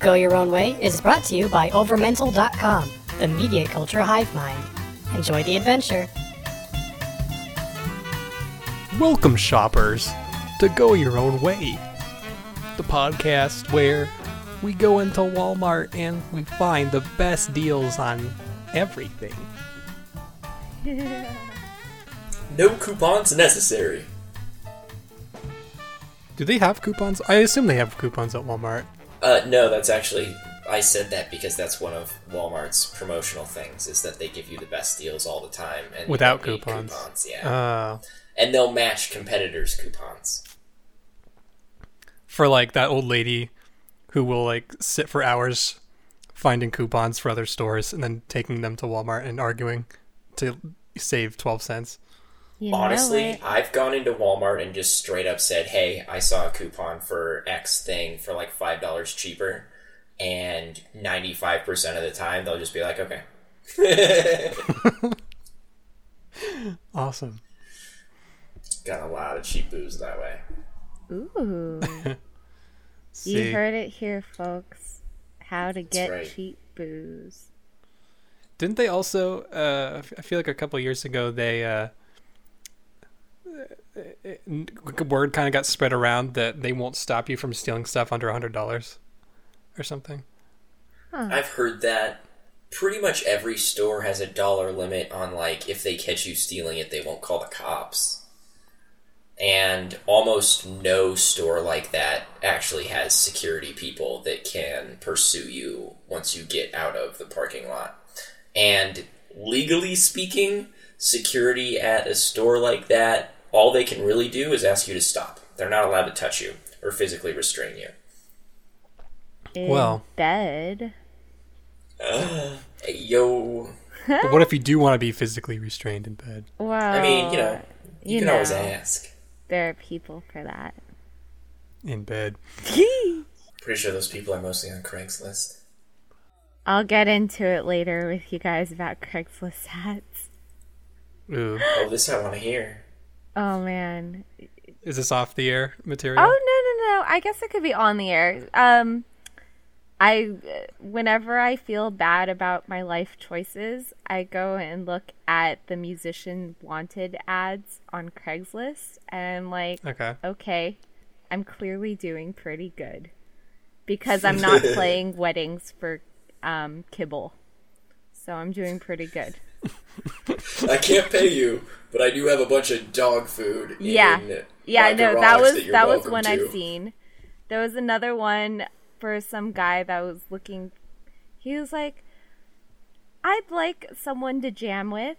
Go Your Own Way is brought to you by OverMental.com, the media culture hive mind. Enjoy the adventure. Welcome, shoppers, to Go Your Own Way, the podcast where we go into Walmart and we find the best deals on everything. No coupons necessary. Do they have coupons? I assume they have coupons at Walmart. No, that's actually... I said that because that's one of Walmart's promotional things, is that they give you the best deals all the time. And without coupons. And they'll match competitors' coupons. For, like, that old lady who will, like, sit for hours finding coupons for other stores and then taking them to Walmart and arguing to save 12 cents. You know, honestly, I've gone into Walmart and just straight up said, hey, I saw a coupon for X thing for like $5 cheaper. And 95% of the time, they'll just be like, okay. Awesome. Got a lot of cheap booze that way. Ooh. You heard it here, folks. How to get cheap booze. Didn't they also, I feel like a couple years ago, they... word kind of got spread around that they won't stop you from stealing stuff under $100 or something. Huh. I've heard that pretty much every store has a dollar limit on, like, if they catch you stealing it, they won't call the cops. And almost no store like that actually has security people that can pursue you once you get out of the parking lot. And legally speaking, security at a store like that, all they can really do is ask you to stop. They're not allowed to touch you or physically restrain you. Bed. Yo. But what if you do want to be physically restrained in bed? Well, I mean, you can always ask. There are people for that. In bed. Pretty sure those people are mostly on Craigslist. I'll get into it later with you guys about Craigslist hats. Ooh. Oh, this I want to hear. Oh, man. Is this off the air material? Oh, no. I guess it could be on the air. Whenever I feel bad about my life choices, I go and look at the musician wanted ads on Craigslist. And I'm like, okay, I'm clearly doing pretty good. Because I'm not playing weddings for kibble. So I'm doing pretty good. I can't pay you, but I do have a bunch of dog food. That was one I've seen. There was another one for some guy that was looking. He was like, "I'd like someone to jam with,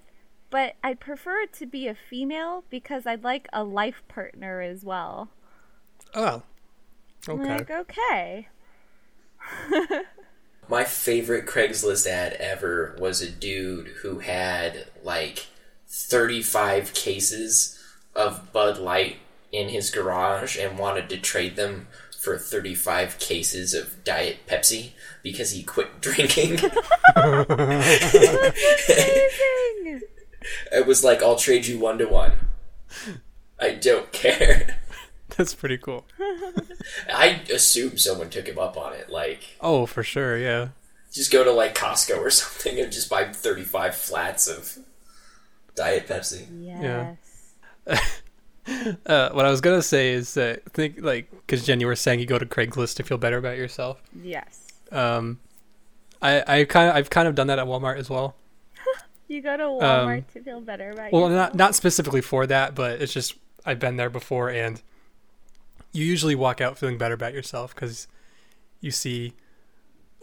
but I'd prefer it to be a female because I'd like a life partner as well." Oh, okay. I'm like, okay. My favorite Craigslist ad ever was a dude who had, like, 35 cases of Bud Light in his garage and wanted to trade them for 35 cases of Diet Pepsi because he quit drinking. That's amazing! It was like, I'll trade you 1-to-1. I don't care. That's pretty cool. I assume someone took him up on it. Like, oh, for sure, yeah. Just go to like Costco or something and just buy 35 flats of Diet Pepsi. Yes. Yeah. What I was gonna say is that think like because Jen, you were saying you go to Craigslist to feel better about yourself. Yes. I've kind of done that at Walmart as well. You go to Walmart to feel better about yourself. Well, not specifically for that, but it's just I've been there before and. You usually walk out feeling better about yourself because you see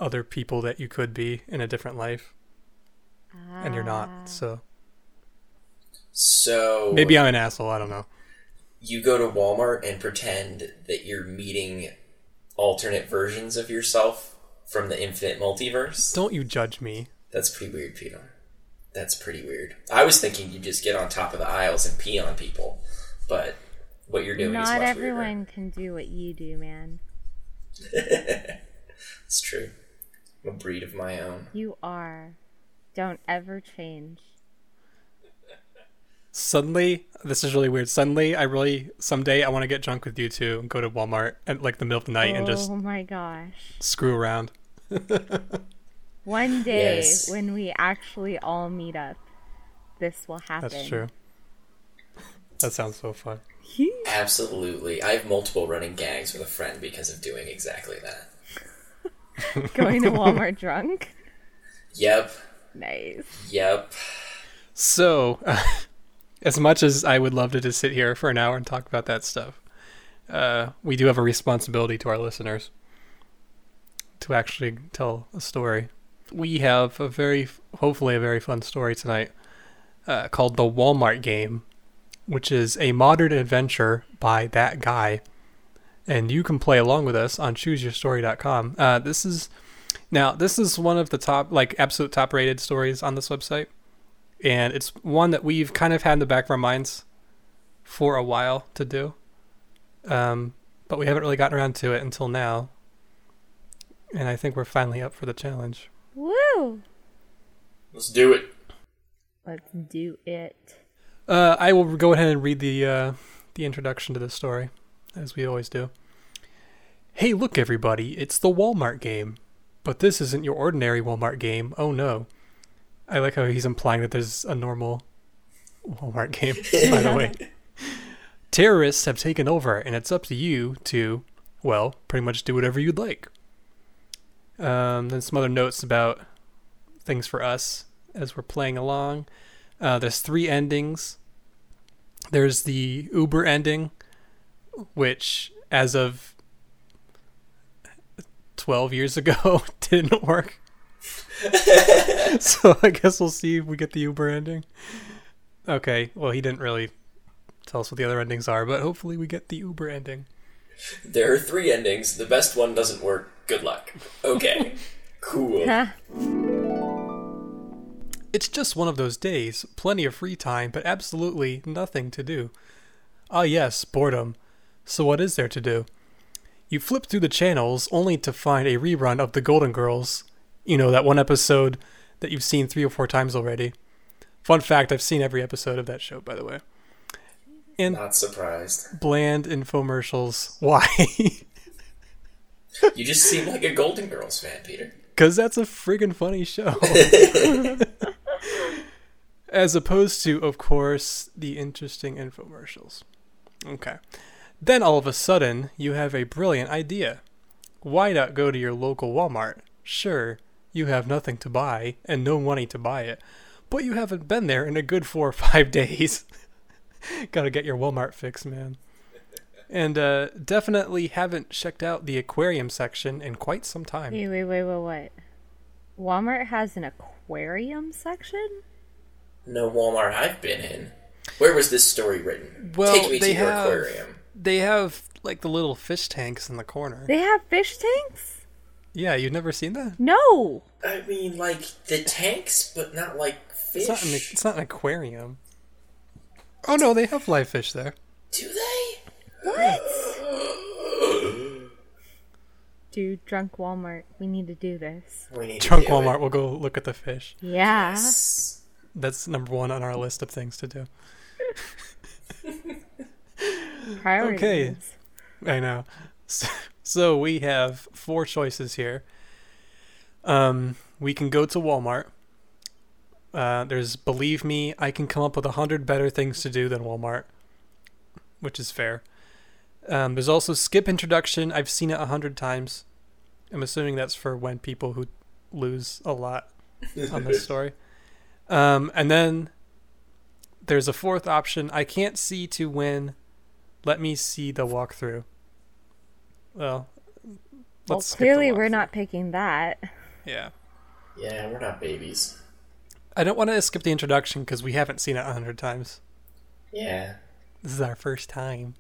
other people that you could be in a different life, and you're not. So maybe I'm an asshole. I don't know. You go to Walmart and pretend that you're meeting alternate versions of yourself from the infinite multiverse. Don't you judge me? That's pretty weird, Peter. That's pretty weird. I was thinking you just get on top of the aisles and pee on people, but. What you're doing is much weirder. Not everyone can do what you do, man. It's true. I'm a breed of my own. You are. Don't ever change. suddenly, this is really weird. Suddenly, someday I want to get drunk with you two and go to Walmart at like the middle of the night and just, oh my gosh, screw around. One day when we actually all meet up, this will happen. That's true. That sounds so fun. Absolutely. I have multiple running gags with a friend because of doing exactly that. Going to Walmart drunk? Yep. Nice. Yep. So, as much as I would love to just sit here for an hour and talk about that stuff, we do have a responsibility to our listeners to actually tell a story. We have hopefully a very fun story tonight called The Walmart Game, which is a modern adventure by that guy. And you can play along with us on ChooseYourStory.com. This is one of the top, like, absolute top rated stories on this website. And it's one that we've kind of had in the back of our minds for a while to do. But we haven't really gotten around to it until now. And I think we're finally up for the challenge. Woo! Let's do it. Let's do it. I will go ahead and read the introduction to this story, as we always do. Hey, look, everybody. It's the Walmart game. But this isn't your ordinary Walmart game. Oh, no. I like how he's implying that there's a normal Walmart game, by the way. Terrorists have taken over, and it's up to you to, well, pretty much do whatever you'd like. Then some other notes about things for us as we're playing along. There's three endings. There's the Uber ending, which, as of 12 years ago, didn't work. So I guess we'll see if we get the Uber ending. Okay, well, he didn't really tell us what the other endings are, but hopefully we get the Uber ending. There are three endings. The best one doesn't work. Good luck. Okay. Cool. It's just one of those days. Plenty of free time, but absolutely nothing to do. Ah yes, boredom. So what is there to do? You flip through the channels only to find a rerun of The Golden Girls. You know, that one episode that you've seen 3 or 4 times already. Fun fact, I've seen every episode of that show, by the way. And not surprised. Bland infomercials. Why? You just seem like a Golden Girls fan, Peter. Because that's a friggin' funny show. As opposed to, of course, the interesting infomercials. Okay. Then all of a sudden, you have a brilliant idea. Why not go to your local Walmart? Sure, you have nothing to buy and no money to buy it, but you haven't been there in a good 4 or 5 days. Gotta get your Walmart fix, man. And definitely haven't checked out the aquarium section in quite some time. Wait, what? Walmart has an aquarium section? No Walmart I've been in. Where was this story written? Well, take me to your aquarium. They have, like, the little fish tanks in the corner. They have fish tanks? Yeah, you've never seen that? No! I mean, like, the tanks, but not, like, fish. It's not an aquarium. Oh, no, they have live fish there. Do they? What? Dude, drunk Walmart. We need to do this. Drunk Walmart, we'll go look at the fish. Yeah. Yes. That's #1 on our list of things to do. Priorities. Okay. I know. So we have 4 choices here. We can go to Walmart. There's, believe me, I can come up with 100 better things to do than Walmart, which is fair. There's also skip introduction. I've seen it 100 times. I'm assuming that's for when people who lose a lot on this story. And then there's a 4th option. I can't see to win. Let me see the walkthrough. Well, clearly we're not picking that. Yeah, we're not babies. I don't want to skip the introduction because we haven't seen it 100 times. Yeah. This is our first time.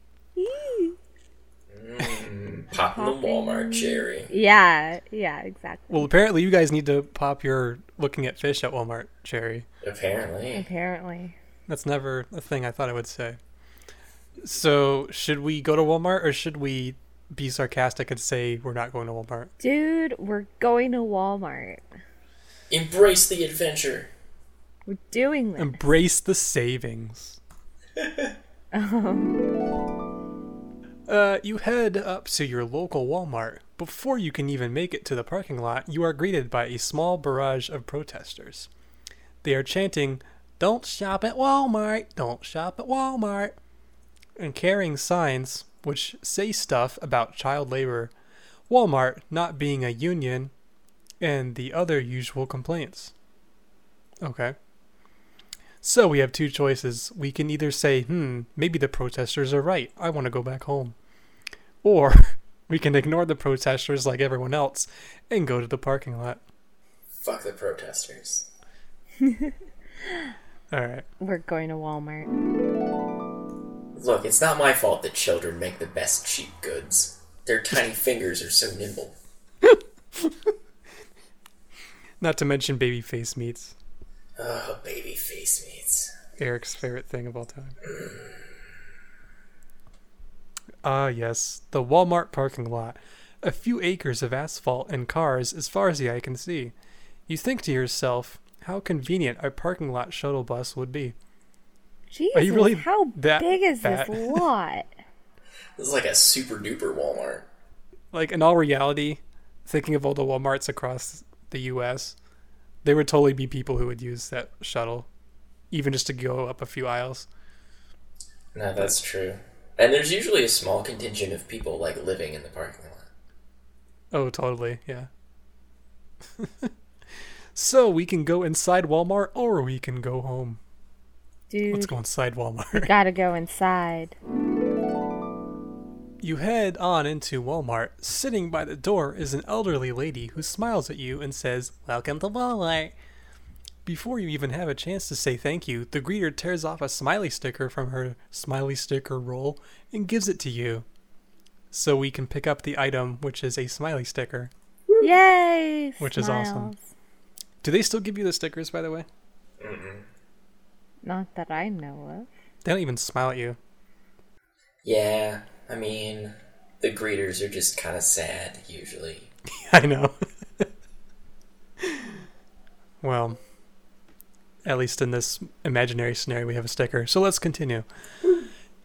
Popping the Walmart cherry. Yeah, exactly. Well, apparently you guys need to pop your looking at fish at Walmart cherry. Apparently. That's never a thing I thought I would say. So, should we go to Walmart or should we be sarcastic and say we're not going to Walmart? Dude, we're going to Walmart. Embrace the adventure. We're doing this. Embrace the savings. You head up to your local Walmart. Before you can even make it to the parking lot, you are greeted by a small barrage of protesters. They are chanting, "Don't shop at Walmart! Don't shop at Walmart!" and carrying signs which say stuff about child labor, Walmart not being a union, and the other usual complaints. Okay. So we have two choices. We can either say, maybe the protesters are right. I want to go back home. Or we can ignore the protesters like everyone else and go to the parking lot. Fuck the protesters. All right. We're going to Walmart. Look, it's not my fault that children make the best cheap goods. Their tiny fingers are so nimble. Not to mention baby face meats. Oh, baby face meats. Eric's favorite thing of all time. Yes, the Walmart parking lot. A few acres of asphalt and cars as far as the eye can see. You think to yourself, how convenient a parking lot shuttle bus would be. Jesus, are you really how big is this lot? This is like a super duper Walmart. Like, in all reality, thinking of all the Walmarts across the U.S., there would totally be people who would use that shuttle, even just to go up a few aisles. No, that's true. And there's usually a small contingent of people, like, living in the parking lot. Oh, totally, yeah. So, we can go inside Walmart, or we can go home. Dude. Let's go inside Walmart. We gotta go inside. You head on into Walmart. Sitting by the door is an elderly lady who smiles at you and says, "Welcome to Walmart." Before you even have a chance to say thank you, the greeter tears off a smiley sticker from her smiley sticker roll and gives it to you. So we can pick up the item, which is a smiley sticker. Yay! Which smiles. Is awesome. Do they still give you the stickers, by the way? Mm-mm. Not that I know of. They don't even smile at you. Yeah. I mean, the greeters are just kind of sad, usually. I know. Well, at least in this imaginary scenario, we have a sticker. So let's continue.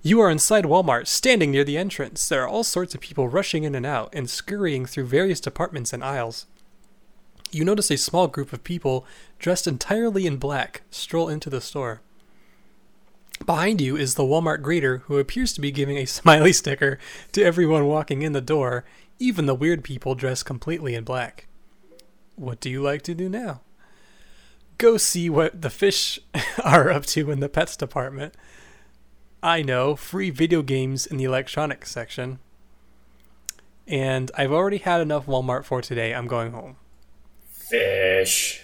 You are inside Walmart, standing near the entrance. There are all sorts of people rushing in and out and scurrying through various departments and aisles. You notice a small group of people dressed entirely in black stroll into the store. Behind you is the Walmart greeter, who appears to be giving a smiley sticker to everyone walking in the door, even the weird people dressed completely in black. What do you like to do now? Go see what the fish are up to in the pets department. I know, free video games in the electronics section. And I've already had enough Walmart for today. I'm going home. Fish.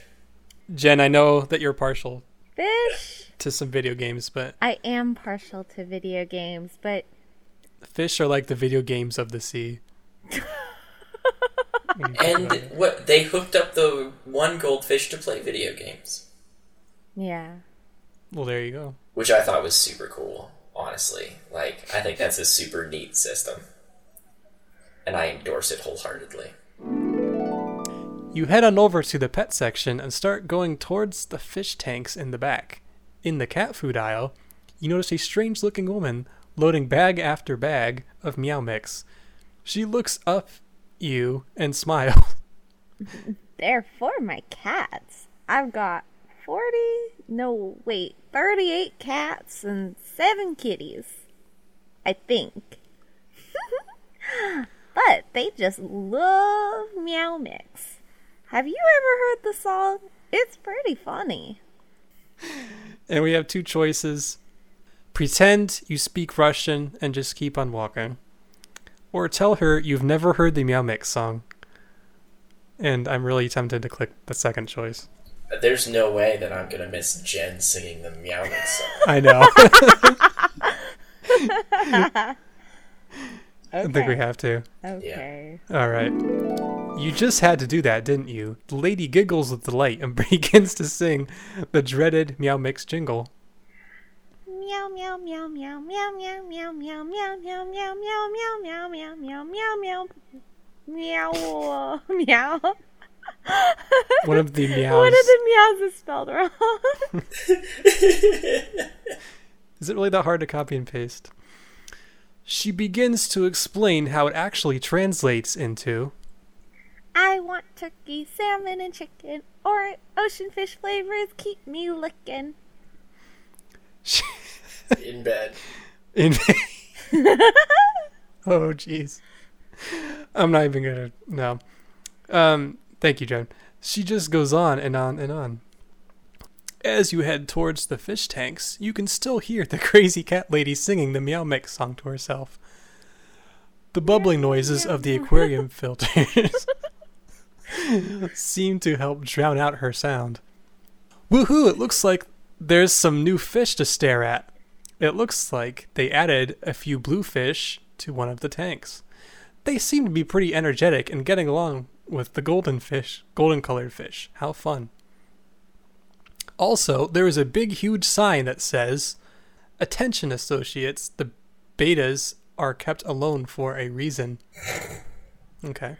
Jen, I know that you're partial. Fish. To some video games, but I am partial to video games, but fish are like the video games of the sea. And what, they hooked up the one goldfish to play video games. Yeah. Well, there you go. Which I thought was super cool, honestly. Like, I think that's a super neat system. And I endorse it wholeheartedly. You head on over to the pet section and start going towards the fish tanks in the back. In the cat food aisle, you notice a strange-looking woman loading bag after bag of Meow Mix. She looks up at you and smiles. They're for my cats. I've got 38 cats and 7 kitties. I think. But they just love Meow Mix. Have you ever heard the song? It's pretty funny. And we have two choices. Pretend you speak Russian and just keep on walking. Or tell her you've never heard the Meow Mix song. And I'm really tempted to click the second choice. There's no way that I'm going to miss Jen singing the Meow Mix song. I know. Okay. I think we have to. Okay. Yeah. All right. You just had to do that, didn't you? The lady giggles with delight and begins to sing the dreaded Meow Mix jingle. Meow, meow, meow, meow, meow, meow, meow, meow, meow, meow, meow, meow, meow, meow, meow, meow, meow, meow, meow, meow. One of the meows. One of the meows is spelled wrong. Is it really that hard to copy and paste? She begins to explain how it actually translates into... I want turkey, salmon, and chicken, or ocean fish flavors keep me licking. In bed. In bed. Oh, jeez. I'm not even gonna... No. Thank you, Joan. She just goes on and on and on. As you head towards the fish tanks, you can still hear the crazy cat lady singing the Meow Mix song to herself. The bubbling noises of the aquarium filters seem to help drown out her sound. Woohoo! It looks like there's some new fish to stare at. It looks like they added a few bluefish to one of the tanks. They seem to be pretty energetic and getting along with the golden-colored fish. How fun. Also, there is a big, huge sign that says, Attention associates, the betas are kept alone for a reason. Okay.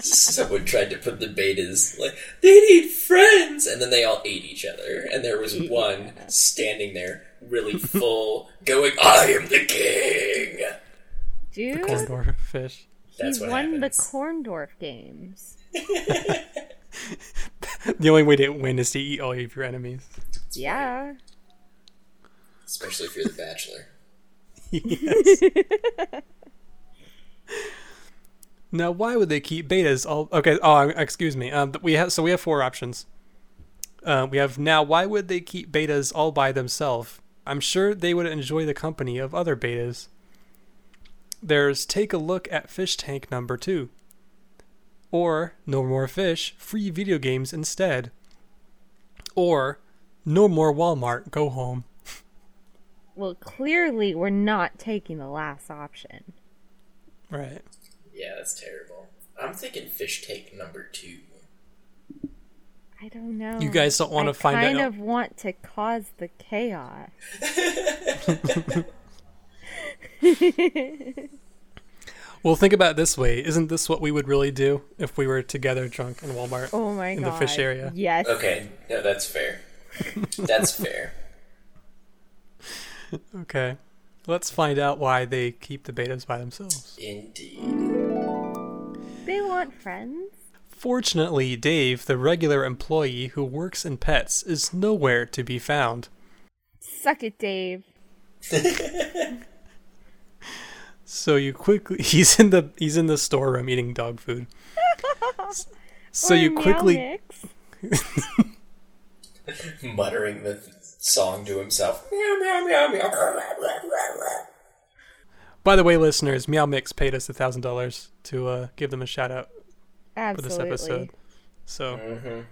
Someone tried to put the betas, like, they need friends! And then they all ate each other. And there was one standing there, really full, going, I am the king! Dude, the Korndorf fish. That's he won happens. The Korndorf games. The only way to win is to eat all of your enemies. Yeah. Especially if you're the bachelor. Yes. Now, why would they keep betas? All okay. Oh, excuse me. We have four options. We have now. Why would they keep betas all by themselves? I'm sure they would enjoy the company of other betas. There's take a look at fish tank number 2, or no more fish, free video games instead, or no more Walmart, go home. Well, clearly we're not taking the last option. Right. Yeah, that's terrible. I'm thinking fish tank number 2. I don't know. You guys don't want to find out. I kind of want to cause the chaos. Well, think about it this way. Isn't this what we would really do if we were together drunk in Walmart? Oh my God. In the fish area? Yes. Okay. No, that's fair. That's fair. Okay. Let's find out why they keep the betas by themselves. Indeed. They want friends. Fortunately, Dave, the regular employee who works in pets, is nowhere to be found. Suck it, Dave. So you quickly he's in the storeroom eating dog food. So you quickly muttering the song to himself. Meow, meow, meow, meow. By the way, listeners, Meow Mix paid us $1,000 to give them a shout out for this episode. So,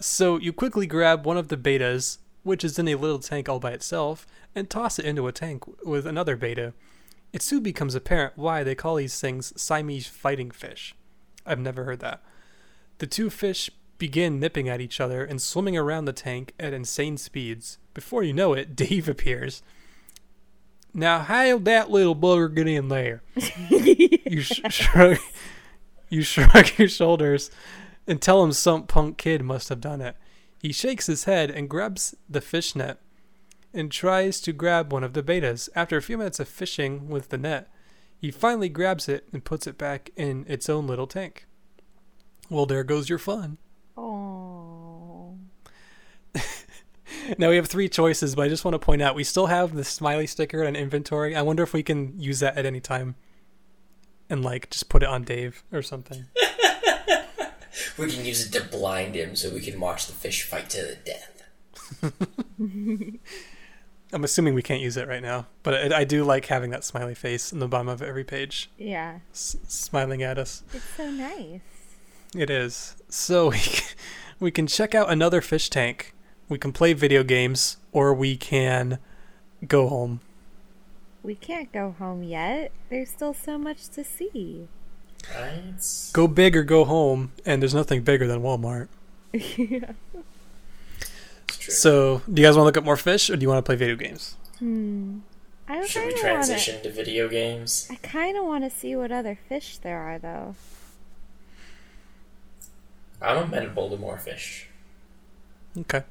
so you quickly grab one of the betas, which is in a little tank all by itself, and toss it into a tank with another beta. It soon becomes apparent why they call these things Siamese fighting fish. I've never heard that. The two fish begin nipping at each other and swimming around the tank at insane speeds. Before you know it, Dave appears. Now, how'd that little bugger get in there? You shrug your shoulders and tell him some punk kid must have done it. He shakes his head and grabs the fish net and tries to grab one of the betas. After a few minutes of fishing with the net, he finally grabs it and puts it back in its own little tank. Well, there goes your fun. Oh. Now we have three choices, but I just want to point out we still have the smiley sticker and inventory. I wonder if we can use that at any time and like just put it on Dave or something. We can use it to blind him so we can watch the fish fight to the death. I'm assuming we can't use it right now, but I do like having that smiley face in the bottom of every page. Yeah. Smiling at us. It's so nice. It is. So we can check out another fish tank. We can play video games, or we can go home. We can't go home yet. There's still so much to see. Right. Go big or go home, and there's nothing bigger than Walmart. Yeah. So, do you guys want to look up more fish, or do you want to play video games? Should we transition to video games? I kind of want to see what other fish there are, though. I'm amenable to more fish. Okay.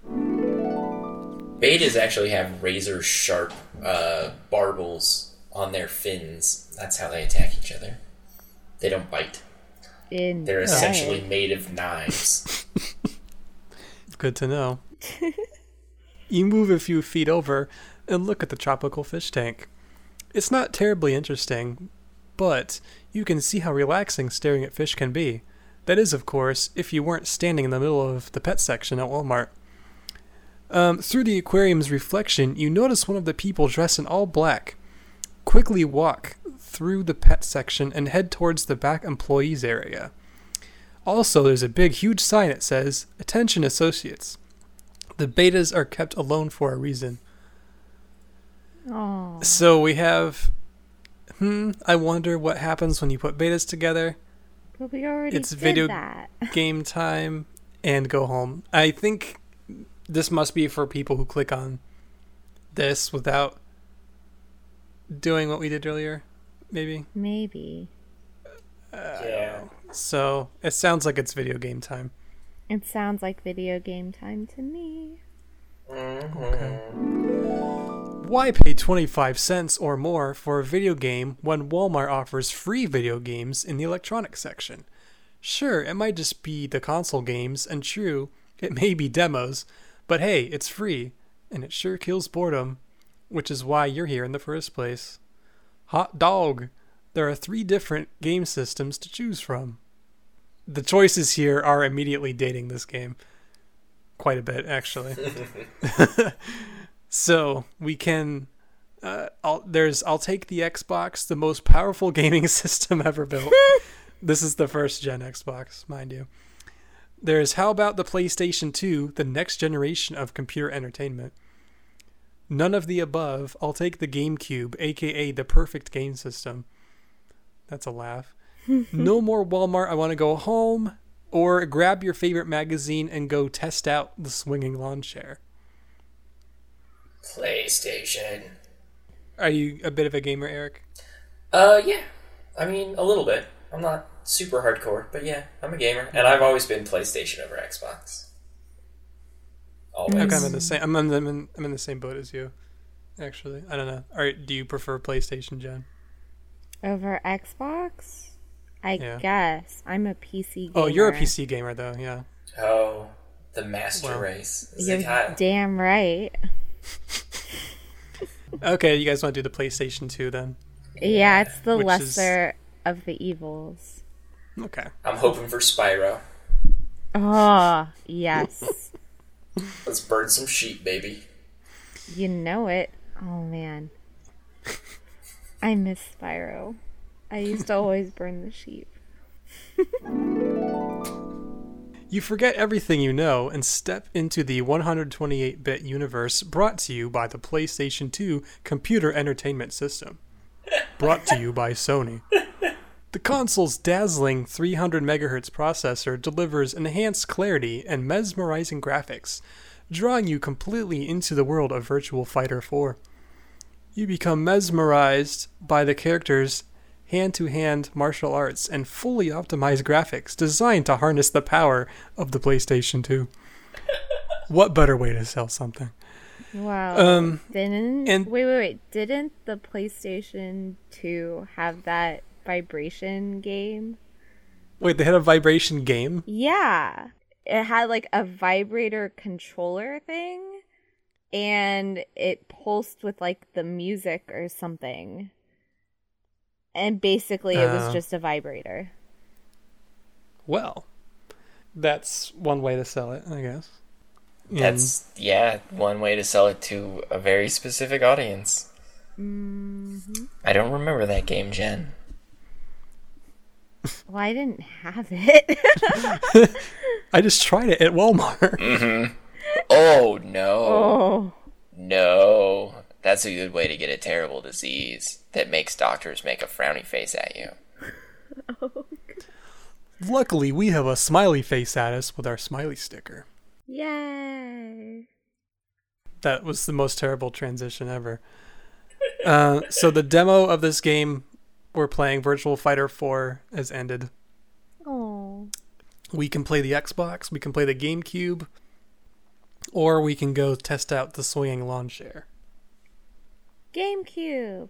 Betas actually have razor sharp barbels on their fins. That's how they attack each other. They don't bite. They're essentially made of knives. Good to know. You move a few feet over and look at the tropical fish tank. It's not terribly interesting, but you can see how relaxing staring at fish can be. That is, of course, if you weren't standing in the middle of the pet section at Walmart. Through the aquarium's reflection, you notice one of the people dressed in all black quickly walk through the pet section and head towards the back employees area. Also, there's a big, huge sign that says, "Attention associates. The betas are kept alone for a reason." Aww. So we have, I wonder what happens when you put betas together. Well, we already did that. It's video game time and go home. I think this must be for people who click on this without doing what we did earlier. Maybe. Yeah. So it sounds like it's video game time. It sounds like video game time to me. Mm-hmm. Okay. Why pay 25 cents or more for a video game when Walmart offers free video games in the electronics section? Sure, it might just be the console games, and true, it may be demos, but hey, it's free, and it sure kills boredom, which is why you're here in the first place. Hot dog! There are 3 different game systems to choose from. The choices here are immediately dating this game. Quite a bit, actually. So, we can... I'll take the Xbox, the most powerful gaming system ever built. This is the first-gen Xbox, mind you. There's how about the PlayStation 2, the next generation of computer entertainment. None of the above. I'll take the GameCube, aka the perfect game system. That's a laugh. No more Walmart, I want to go home. Or grab your favorite magazine and go test out the swinging lawn chair. PlayStation. Are you a bit of a gamer, Eric? Yeah. I mean, a little bit. I'm not super hardcore, but yeah, I'm a gamer. And I've always been PlayStation over Xbox. Always. Okay, I'm in the same boat as you, actually. I don't know. All right, do you prefer PlayStation, Jen? Over Xbox? I guess. I'm a PC gamer. Oh, you're a PC gamer, though, yeah. Oh, the master race. You're damn right. Okay, you guys want to do the PlayStation 2, then? Yeah, it's the lesser of the evils. Okay. I'm hoping for Spyro. Oh, yes. Let's burn some sheep, baby. You know it. Oh, man. I miss Spyro. I used to always burn the sheep. You forget everything you know and step into the 128-bit universe brought to you by the PlayStation 2 computer entertainment system. Brought to you by Sony. The console's dazzling 300 megahertz processor delivers enhanced clarity and mesmerizing graphics, drawing you completely into the world of Virtual Fighter 4. You become mesmerized by the characters' hand-to-hand martial arts and fully optimized graphics designed to harness the power of the PlayStation 2. What better way to sell something? Wow. Didn't the PlayStation 2 have that vibration game? Wait, they had a vibration game? Yeah. It had like a vibrator controller thing. And it pulsed with, like, the music or something. And basically, it was just a vibrator. Well, that's one way to sell it, I guess. That's one way to sell it to a very specific audience. Mm-hmm. I don't remember that game, Jen. Well, I didn't have it. I just tried it at Walmart. Mm-hmm. Oh, no. Oh. No. That's a good way to get a terrible disease that makes doctors make a frowny face at you. Oh, luckily, we have a smiley face at us with our smiley sticker. Yay. That was the most terrible transition ever. So the demo of this game we're playing, Virtual Fighter 4, has ended. Oh. We can play the Xbox. We can play the GameCube. Or we can go test out the swinging lawn chair. GameCube.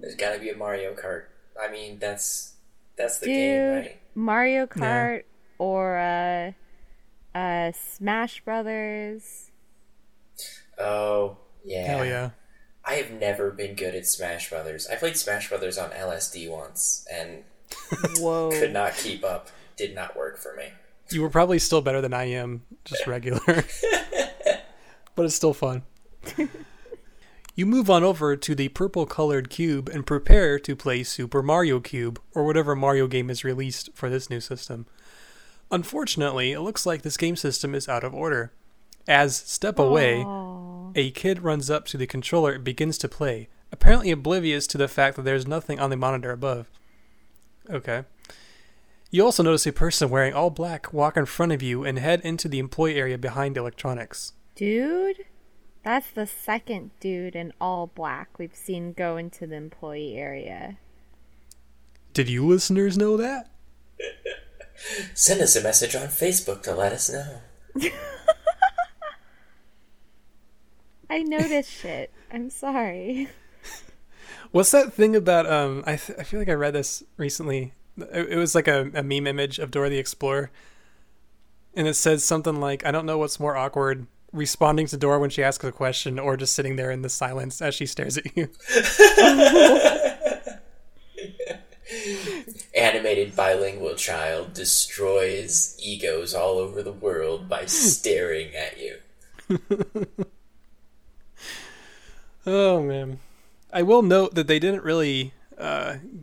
There's gotta be a Mario Kart. I mean, that's the game, right? Mario Kart or Smash Brothers. Oh, yeah. Hell yeah. I have never been good at Smash Brothers. I played Smash Brothers on LSD once and could not keep up. Did not work for me. You were probably still better than I am, just regular. But it's still fun. You move on over to the purple-colored cube and prepare to play Super Mario Cube, or whatever Mario game is released for this new system. Unfortunately, it looks like this game system is out of order. As, step away, a kid runs up to the controller and begins to play, apparently oblivious to the fact that there's nothing on the monitor above. Okay. You also notice a person wearing all black walk in front of you and head into the employee area behind electronics. Dude? That's the second dude in all black we've seen go into the employee area. Did you listeners know that? Send us a message on Facebook to let us know. I noticed shit. I'm sorry. What's that thing about, I feel like I read this recently. It was like a meme image of Dora the Explorer. And it says something like, I don't know what's more awkward, responding to Dora when she asks a question or just sitting there in the silence as she stares at you. Animated bilingual child destroys egos all over the world by staring at you. Oh, man. I will note that they didn't really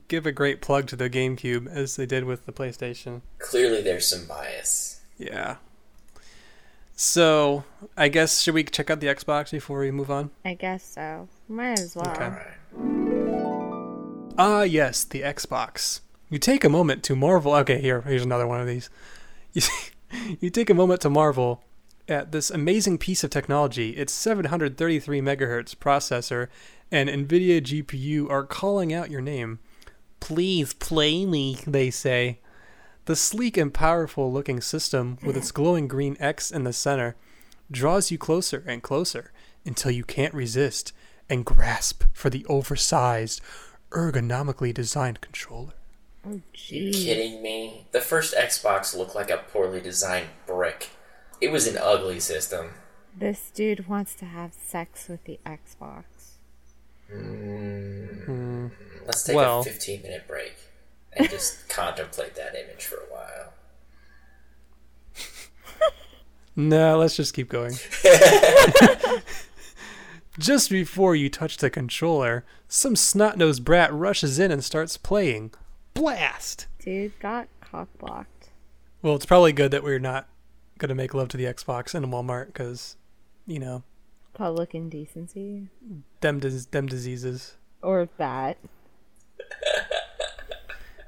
give a great plug to the GameCube as they did with the PlayStation. Clearly there's some bias. Yeah. So, I guess, should we check out the Xbox before we move on? I guess so. Might as well. Okay. Right. Ah, yes, the Xbox. You take a moment to marvel... Okay, here's another one of these. You take a moment to marvel at this amazing piece of technology. Its 733 megahertz processor and NVIDIA GPU are calling out your name. Please play me, they say. The sleek and powerful-looking system, with its glowing green X in the center, draws you closer and closer until you can't resist and grasp for the oversized, ergonomically designed controller. Oh, geez. Are you kidding me? The first Xbox looked like a poorly designed brick. It was an ugly system. This dude wants to have sex with the Xbox. Let's take a 15-minute break. And just contemplate that image for a while. No, let's just keep going. Just before you touch the controller, some snot-nosed brat rushes in and starts playing. Blast! Dude got cock-blocked. Well, it's probably good that we're not going to make love to the Xbox in Walmart because, you know. Public indecency. Them diseases. Or that.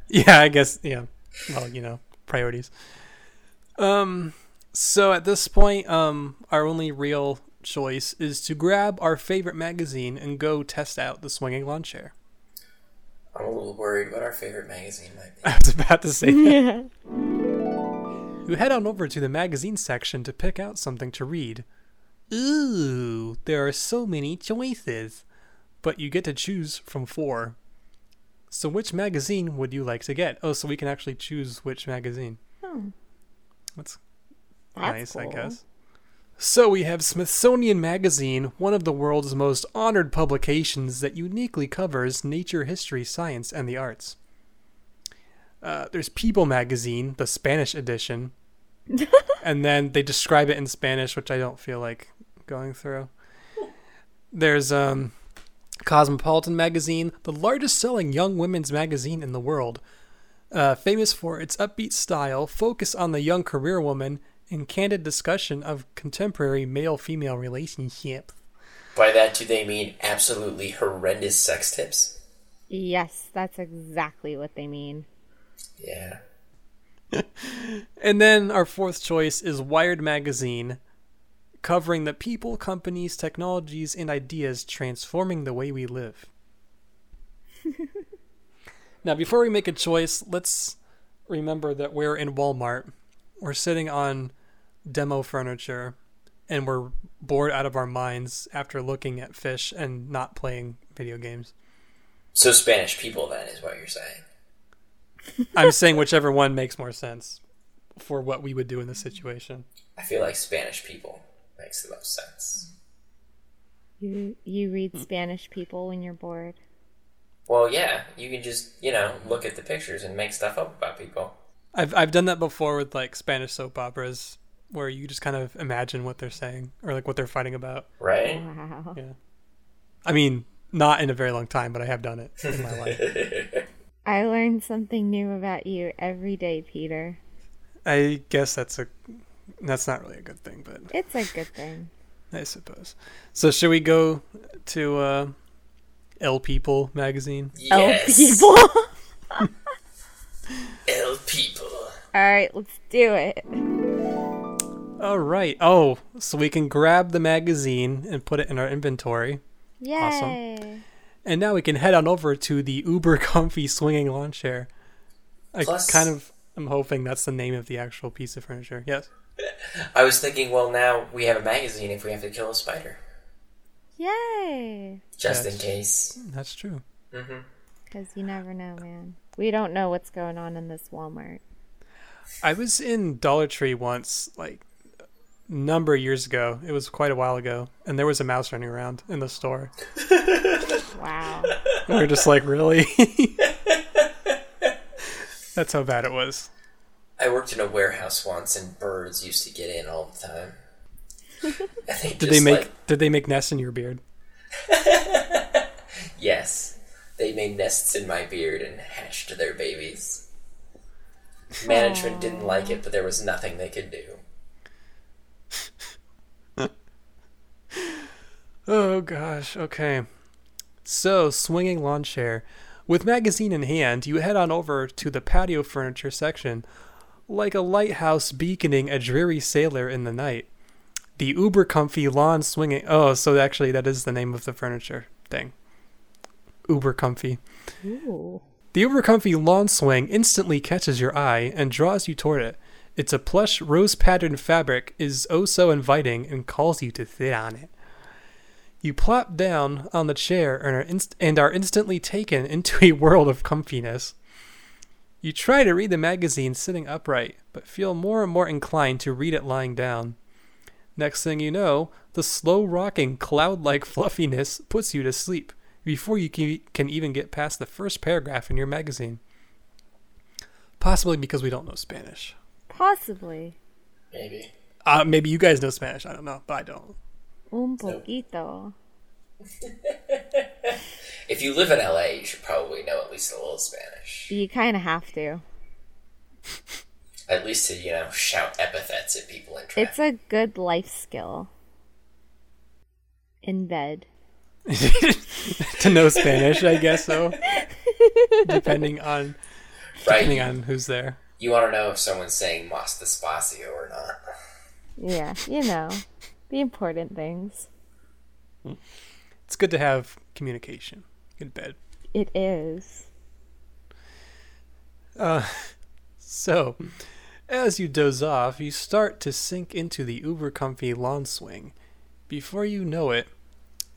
Yeah, I guess, yeah. Well, you know, priorities. So at this point, our only real choice is to grab our favorite magazine and go test out the swinging lawn chair. I'm a little worried what our favorite magazine might be. I was about to say that. You head on over to the magazine section to pick out something to read. Ooh, there are so many choices. But you get to choose from 4. So which magazine would you like to get? Oh, so we can actually choose which magazine. Hmm. That's nice, cool. I guess. So we have Smithsonian Magazine, one of the world's most honored publications that uniquely covers nature, history, science, and the arts. There's People Magazine, the Spanish edition. And then they describe it in Spanish, which I don't feel like going through. There's... Cosmopolitan Magazine, the largest-selling young women's magazine in the world. Famous for its upbeat style, focus on the young career woman, and candid discussion of contemporary male-female relationships. By that, do they mean absolutely horrendous sex tips? Yes, that's exactly what they mean. Yeah. And then our fourth choice is Wired Magazine, covering the people, companies, technologies, and ideas transforming the way we live. Now, before we make a choice, let's remember that we're in Walmart. We're sitting on demo furniture and were bored out of our minds after looking at fish and not playing video games. So Spanish people, then, is what you're saying. I'm saying whichever one makes more sense for what we would do in this situation. I feel like Spanish people makes the most sense. You read Spanish people when you're bored? Well, yeah. You can just, look at the pictures and make stuff up about people. I've done that before with, Spanish soap operas, where you just kind of imagine what they're saying or, what they're fighting about. Right. Wow. Yeah. I mean, not in a very long time, but I have done it in my life. I learned something new about you every day, Peter. I guess that's not really a good thing, but... It's a good thing. I suppose. So should we go to El People magazine? Yes. El People? El People. All right, let's do it. All right. Oh, so we can grab the magazine and put it in our inventory. Yay. Awesome. And now we can head on over to the uber comfy swinging lawn chair. I'm hoping that's the name of the actual piece of furniture. Yes. I was thinking, well, now we have a magazine if we have to kill a spider. Yay. Just in case. That's true. Mm-hmm. Because you never know, man. We don't know what's going on in this Walmart. I was in Dollar Tree once, number of years ago. It was quite a while ago. And there was a mouse running around in the store. Wow. We were just really? That's how bad it was. I worked in a warehouse once, and birds used to get in all the time. Did they make nests in your beard? Yes, they made nests in my beard and hatched their babies. Management didn't like it, but there was nothing they could do. Oh gosh. Okay. So, swinging lawn chair. With magazine in hand, you head on over to the patio furniture section. Like a lighthouse beaconing a dreary sailor in the night. The uber-comfy lawn swinging... Oh, so actually that is the name of the furniture thing. Uber-comfy. Ooh. The uber-comfy lawn swing instantly catches your eye and draws you toward it. It's a plush rose-patterned fabric is oh so inviting and calls you to sit on it. You plop down on the chair and are instantly taken into a world of comfiness. You try to read the magazine sitting upright, but feel more and more inclined to read it lying down. Next thing you know, the slow rocking cloud-like fluffiness puts you to sleep before you can even get past the first paragraph in your magazine. Possibly because we don't know Spanish. Possibly. Maybe. Maybe you guys know Spanish. I don't know, but I don't. Un poquito. If you live in LA, you should probably know at least a little Spanish. You kind of have to. At least to, shout epithets at people in traffic. It's a good life skill. In bed. To know Spanish, I guess so. Depending on who's there. You want to know if someone's saying más despacio or not. Yeah, the important things. It's good to have communication in bed. It is. So, as you doze off, you start to sink into the uber-comfy lawn swing. Before you know it,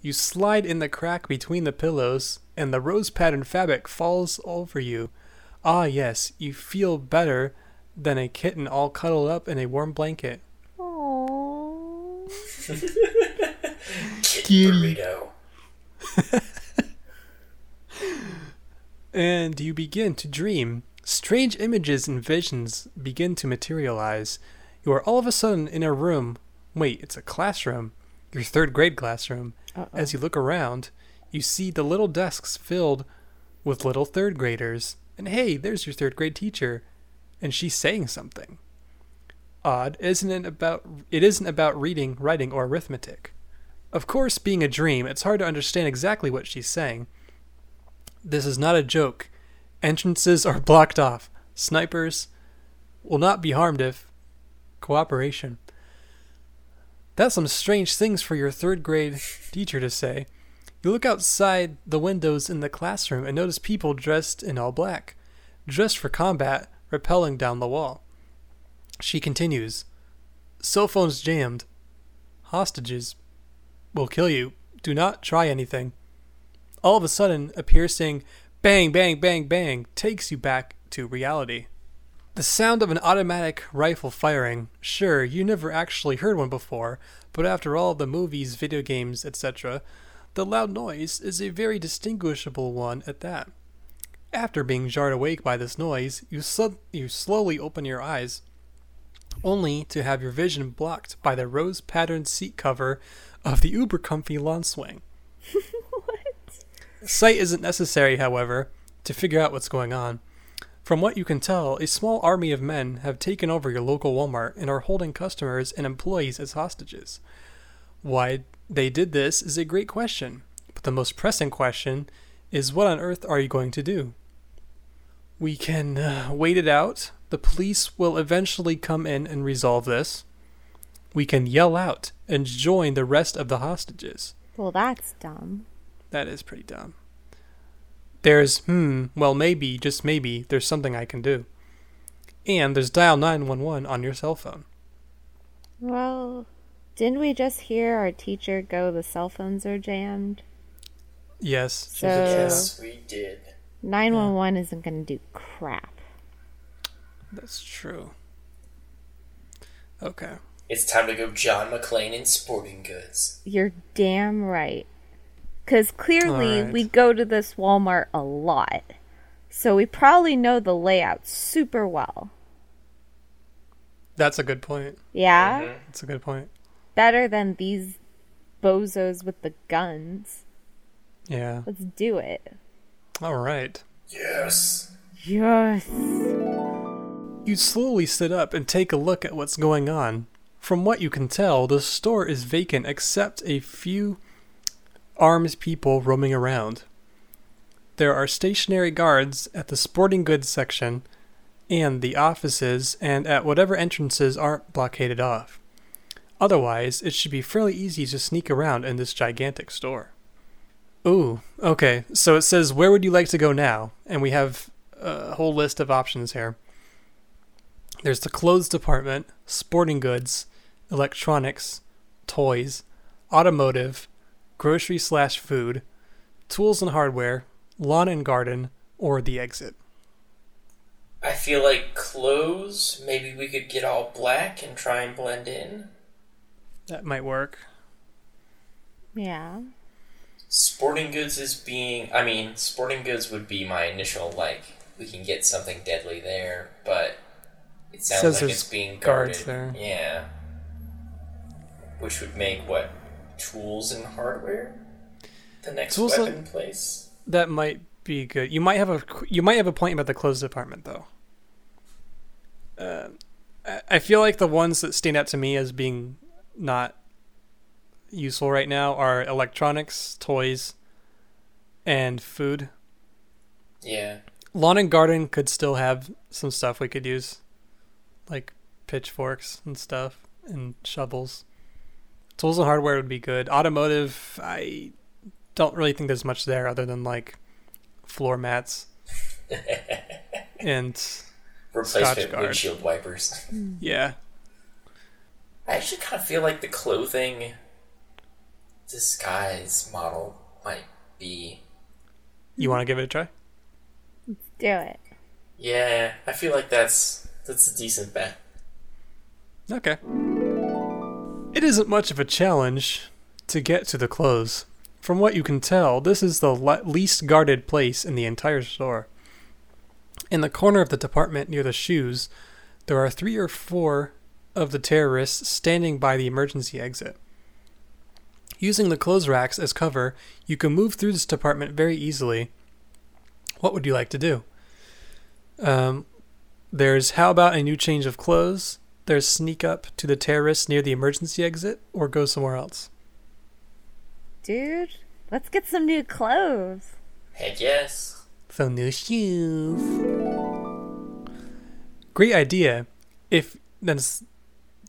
you slide in the crack between the pillows, and the rose-patterned fabric falls over you. Ah, yes, you feel better than a kitten all cuddled up in a warm blanket. Aww. Burrito. And you begin to dream. Strange images and visions begin to materialize. You are all of a sudden in a room. Wait, it's a classroom. Your third grade classroom. Uh-oh. As you look around, you see the little desks filled with little third graders. And hey, there's your third grade teacher. And she's saying something. Odd, isn't it? It isn't about reading, writing, or arithmetic. Of course, being a dream, it's hard to understand exactly what she's saying. This is not a joke. Entrances are blocked off. Snipers will not be harmed if... Cooperation. That's some strange things for your third grade teacher to say. You look outside the windows in the classroom and notice people dressed in all black, dressed for combat, rappelling down the wall. She continues, Cell phones jammed. Hostages will kill you. Do not try anything. All of a sudden, a piercing bang, bang, bang, bang takes you back to reality. The sound of an automatic rifle firing. Sure, you never actually heard one before, but after all the movies, video games, etc., the loud noise is a very distinguishable one at that. After being jarred awake by this noise, you slowly open your eyes, only to have your vision blocked by the rose-patterned seat cover of the uber-comfy lawn swing. What? Sight isn't necessary, however, to figure out what's going on. From what you can tell, a small army of men have taken over your local Walmart and are holding customers and employees as hostages. Why they did this is a great question, but the most pressing question is what on earth are you going to do? We can wait it out. The police will eventually come in and resolve this. We can yell out and join the rest of the hostages. Well, that's dumb. That is pretty dumb. There's, well maybe, just maybe, there's something I can do. And there's dial 911 on your cell phone. Well, didn't we just hear our teacher go, the cell phones are jammed? Yes. So, yes, we did. 911 isn't going to do crap. That's true. Okay. It's time to go John McClane in sporting goods. You're damn right. Because clearly we go to this Walmart a lot. So we probably know the layout super well. That's a good point. Yeah? Mm-hmm. That's a good point. Better than these bozos with the guns. Yeah. Let's do it. All right. Yes. Yes. You slowly sit up and take a look at what's going on. From what you can tell, the store is vacant except a few armed people roaming around. There are stationary guards at the sporting goods section and the offices and at whatever entrances aren't blockaded off. Otherwise, it should be fairly easy to sneak around in this gigantic store. Ooh, okay. So it says, where would you like to go now? And we have a whole list of options here. There's the clothes department, sporting goods, electronics, toys, automotive, grocery/food, tools and hardware, lawn and garden, or the exit. I feel like clothes, maybe we could get all black and try and blend in. That might work. Yeah. Sporting goods is being... I mean, sporting goods would be my initial, like, we can get something deadly there, but it sounds like it's being guarded. Guards there. Yeah. Which would make, what, tools and hardware? The next tools weapon place? That might be good. You might have a point about the clothes department, though. I feel like the ones that stand out to me as being not useful right now are electronics, toys, and food. Yeah. Lawn and garden could still have some stuff we could use, like pitchforks and stuff and shovels. Tools and hardware would be good. Automotive, I don't really think there's much there other than like floor mats and replacement windshield wipers. Yeah. I actually kind of feel like the clothing disguise model might be... You want to give it a try? Let's do it. Yeah, I feel like that's a decent bet. Okay. It isn't much of a challenge to get to the clothes. From what you can tell, this is the least guarded place in the entire store. In the corner of the department near the shoes, there are 3 or 4 of the terrorists standing by the emergency exit. Using the clothes racks as cover, you can move through this department very easily. What would you like to do? There's how about a new change of clothes? There's sneak up to the terrorists near the emergency exit, or go somewhere else? Dude, let's get some new clothes. Heck yes. Some new shoes. Great idea. If that's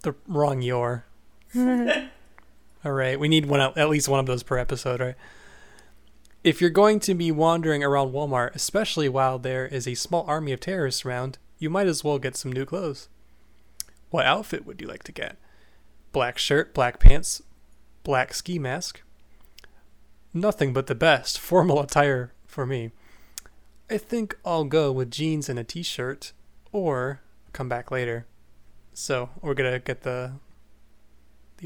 the wrong your. All right, we need at least one of those per episode, right? If you're going to be wandering around Walmart, especially while there is a small army of terrorists around, you might as well get some new clothes. What outfit would you like to get? black shirt, black pants, black ski mask. Nothing but the best formal attire for me. I think I'll go with jeans and a t-shirt, or come back later. So we're gonna get the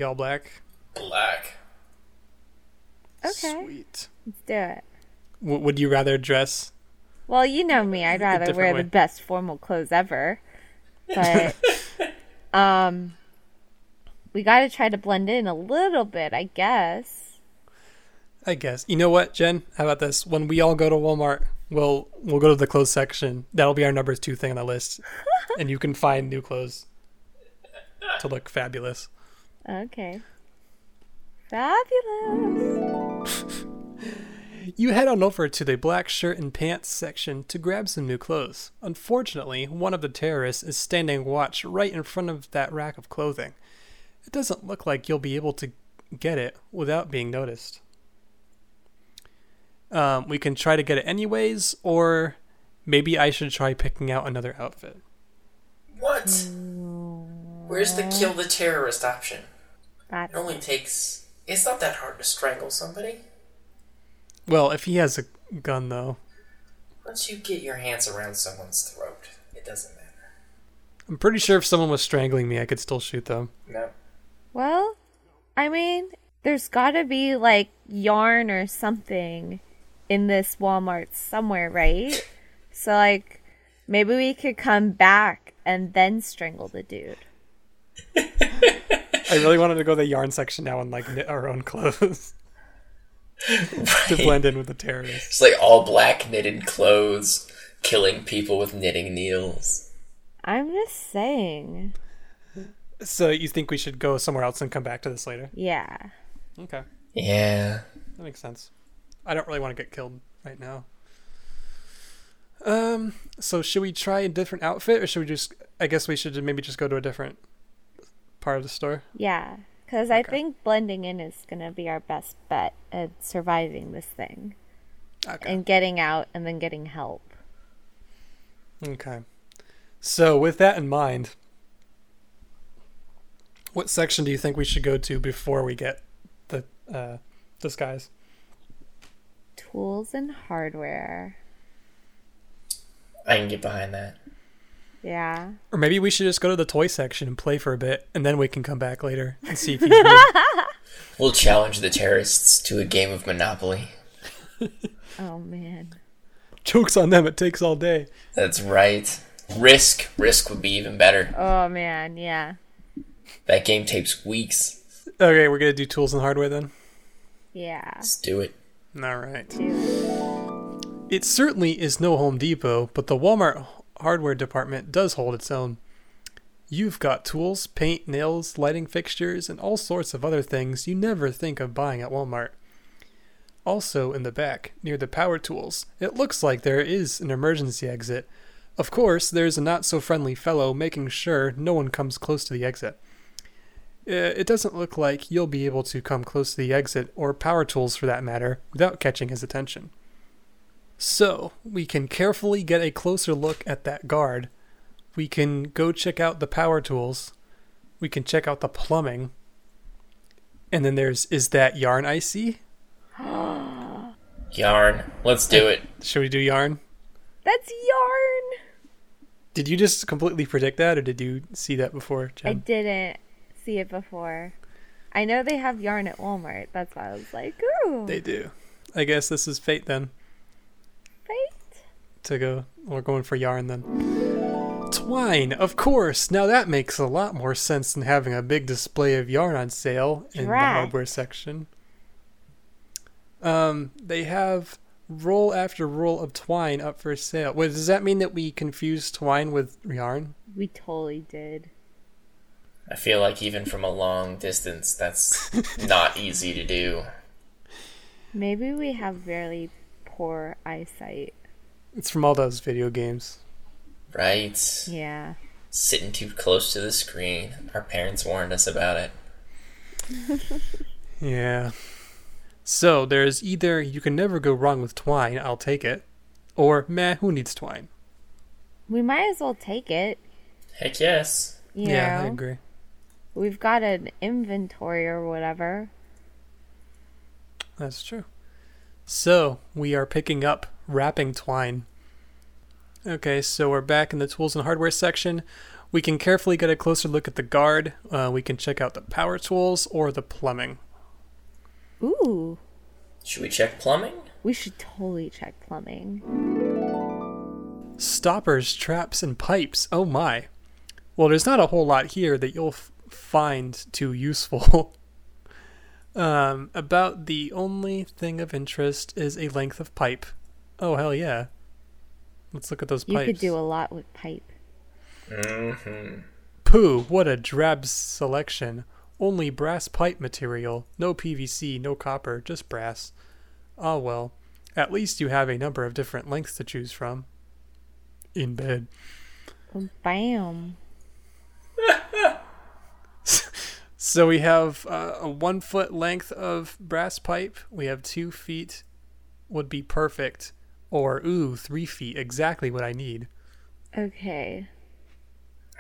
all black. Black. Okay. Sweet. Let's do it. Would you rather dress? Well, you know me. I'd rather wear the best formal clothes ever. But we got to try to blend in a little bit, I guess. I guess. You know what, Jen? How about this? When we all go to Walmart, we'll go to the clothes section. That'll be our number 2 thing on the list. And you can find new clothes to look fabulous. Okay. Fabulous. You head on over to the black shirt and pants section to grab some new clothes. Unfortunately, one of the terrorists is standing watch right in front of that rack of clothing. It doesn't look like you'll be able to get it without being noticed. We can try to get it anyways, or maybe I should try picking out another outfit. What? Where's the kill the terrorist option? It only takes... It's not that hard to strangle somebody. Well, if he has a gun, though. Once you get your hands around someone's throat, it doesn't matter. I'm pretty sure if someone was strangling me, I could still shoot them. No. Well, I mean, there's gotta be, like, yarn or something in this Walmart somewhere, right? So, like, maybe we could come back and then strangle the dude. I really wanted to go to the yarn section now and, like, knit our own clothes. Right. To blend in with the terrorists. It's like all black knitted clothes, killing people with knitting needles. I'm just saying. So you think we should go somewhere else and come back to this later? Yeah. Okay. Yeah. That makes sense. I don't really want to get killed right now. So should we try a different outfit, or should we just... I guess we should maybe just go to a different part of the store? Yeah. Because I think blending in is going to be our best bet at surviving this thing. Okay. And getting out and then getting help. Okay. So with that in mind, what section do you think we should go to before we get the disguise? Tools and hardware. I can get behind that. Yeah. Or maybe we should just go to the toy section and play for a bit, and then we can come back later and see if he's good. We'll challenge the terrorists to a game of Monopoly. Oh, man. Joke's on them. It takes all day. That's right. Risk. Risk would be even better. Oh, man. Yeah. That game takes weeks. Okay, we're going to do tools and hardware then? Yeah. Let's do it. All right. Do it. It certainly is no Home Depot, but the Walmart hardware department does hold its own. You've got tools, paint, nails, lighting fixtures, and all sorts of other things you never think of buying at Walmart. Also in the back, near the power tools, it looks like there is an emergency exit. Of course, there's a not-so-friendly fellow making sure no one comes close to the exit. It doesn't look like you'll be able to come close to the exit, or power tools for that matter, without catching his attention. So, we can carefully get a closer look at that guard. We can go check out the power tools. We can check out the plumbing. And then there's, is that yarn I see? Yarn. Let's do it. Should we do yarn? That's yarn! Did you just completely predict that, or did you see that before, Jen? I didn't see it before. I know they have yarn at Walmart. That's why I was like, ooh. They do. I guess this is fate then. To go, we're going for yarn then. Twine, of course. Now that makes a lot more sense than having a big display of yarn on sale in the hardware section. They have roll after roll of twine up for sale. Wait, does that mean that we confused twine with yarn? We totally did. I feel like even from a long distance, that's not easy to do. Maybe we have really poor eyesight. It's from all those video games. Right. Yeah. Sitting too close to the screen. Our parents warned us about it. Yeah. So there's either you can never go wrong with twine, I'll take it, or meh, who needs twine? We might as well take it. Heck yes. You know? I agree. We've got an inventory or whatever. That's true. So we are picking up wrapping twine. Okay, so we're back in the tools and hardware section. We can carefully get a closer look at the guard. We can check out the power tools or the plumbing. Ooh. Should we check plumbing? We should totally check plumbing. Stoppers, traps, and pipes. Oh my. Well, there's not a whole lot here that you'll find too useful. About the only thing of interest is a length of pipe. Oh, hell yeah. Let's look at those pipes. You could do a lot with pipe. Mm-hmm. Pooh, what a drab selection. Only brass pipe material. No PVC, no copper, just brass. Ah, well. At least you have a number of different lengths to choose from. In bed. Bam. So we have a 1 foot length of brass pipe. We have 2 feet would be perfect. Or, ooh, 3 feet. Exactly what I need. Okay.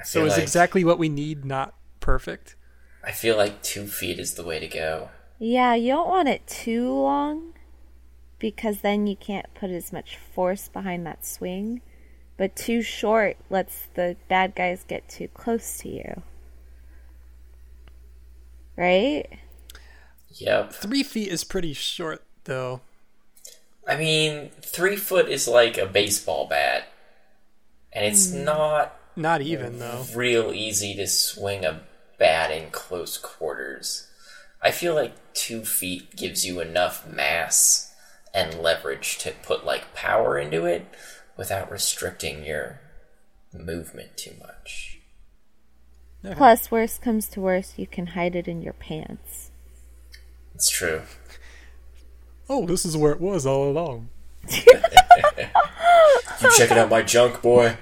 So it's like exactly what we need, not perfect. I feel like 2 feet is the way to go. Yeah, you don't want it too long because then you can't put as much force behind that swing. But too short lets the bad guys get too close to you. Right? Yep. 3 feet is pretty short, though. I mean, 3 foot is like a baseball bat. And it's not even, though. Real easy to swing a bat in close quarters. I feel like 2 feet gives you enough mass and leverage to put, like, power into it without restricting your movement too much. Okay. Plus, worst comes to worst, you can hide it in your pants. It's true. Oh, this is where it was all along. You checking out my junk, boy?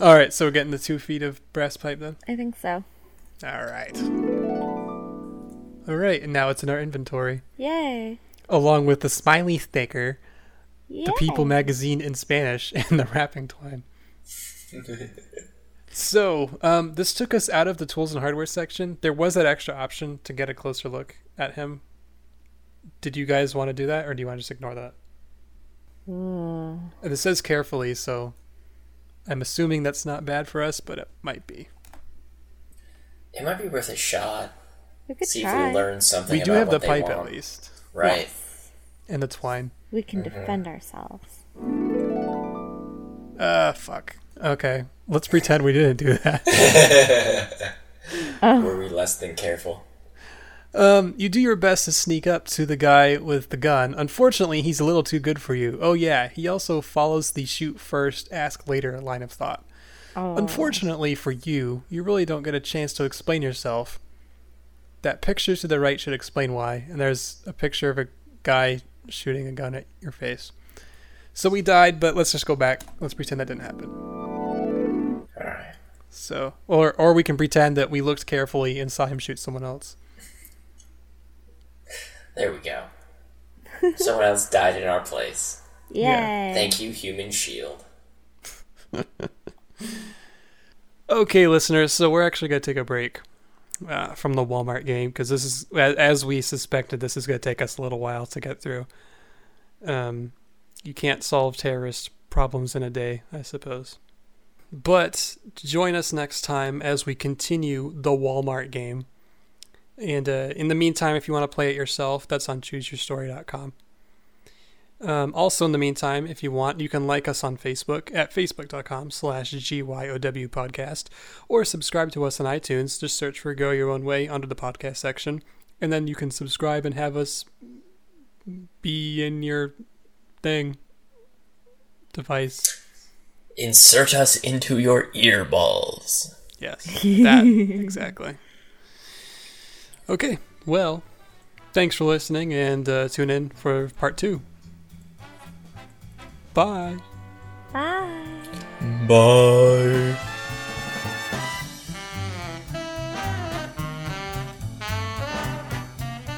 All right, so we're getting the 2 feet of brass pipe then? I think so. All right, and now it's in our inventory. Yay. Along with the smiley sticker, yay, the People Magazine in Spanish, and the wrapping twine. So, this took us out of the tools and hardware section. There was that extra option to get a closer look at him. Did you guys want to do that, or do you want to just ignore that? And it says carefully, so I'm assuming that's not bad for us, but it might be. It might be worth a shot. We could see try. If we learn something. We do about have the pipe want. At least, right? Yes. And the twine. We can defend ourselves. Fuck. Okay, let's pretend we didn't do that. Were we less than careful? You do your best to sneak up to the guy with the gun. Unfortunately, he's a little too good for you. Oh yeah, he also follows the shoot first, ask later line of thought. Oh. Unfortunately for you, you really don't get a chance to explain yourself. That picture to the right should explain why. And there's a picture of a guy shooting a gun at your face. So we died, but let's just go back. Let's pretend that didn't happen. So, or we can pretend that we looked carefully and saw him shoot someone else. There we go. Someone else died in our place. Yay. Yeah. Thank you, Human Shield. Okay, listeners, so we're actually going to take a break from the Walmart game, because this is, as we suspected, this is going to take us a little while to get through. You can't solve terrorist problems in a day, I suppose. But join us next time as we continue the Walmart game. And in the meantime, if you want to play it yourself, that's on ChooseYourStory.com. Also, in the meantime, if you want, you can like us on Facebook at Facebook.com/GYOW podcast, or subscribe to us on iTunes. Just search for Go Your Own Way under the podcast section, and then you can subscribe and have us be in your thing. Device. Insert us into your ear balls. Yes, that, exactly. Okay, well, thanks for listening, and tune in for part 2. Bye. Bye. Bye.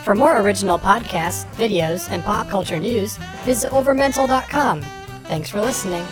For more original podcasts, videos, and pop culture news, visit OverMental.com. Thanks for listening.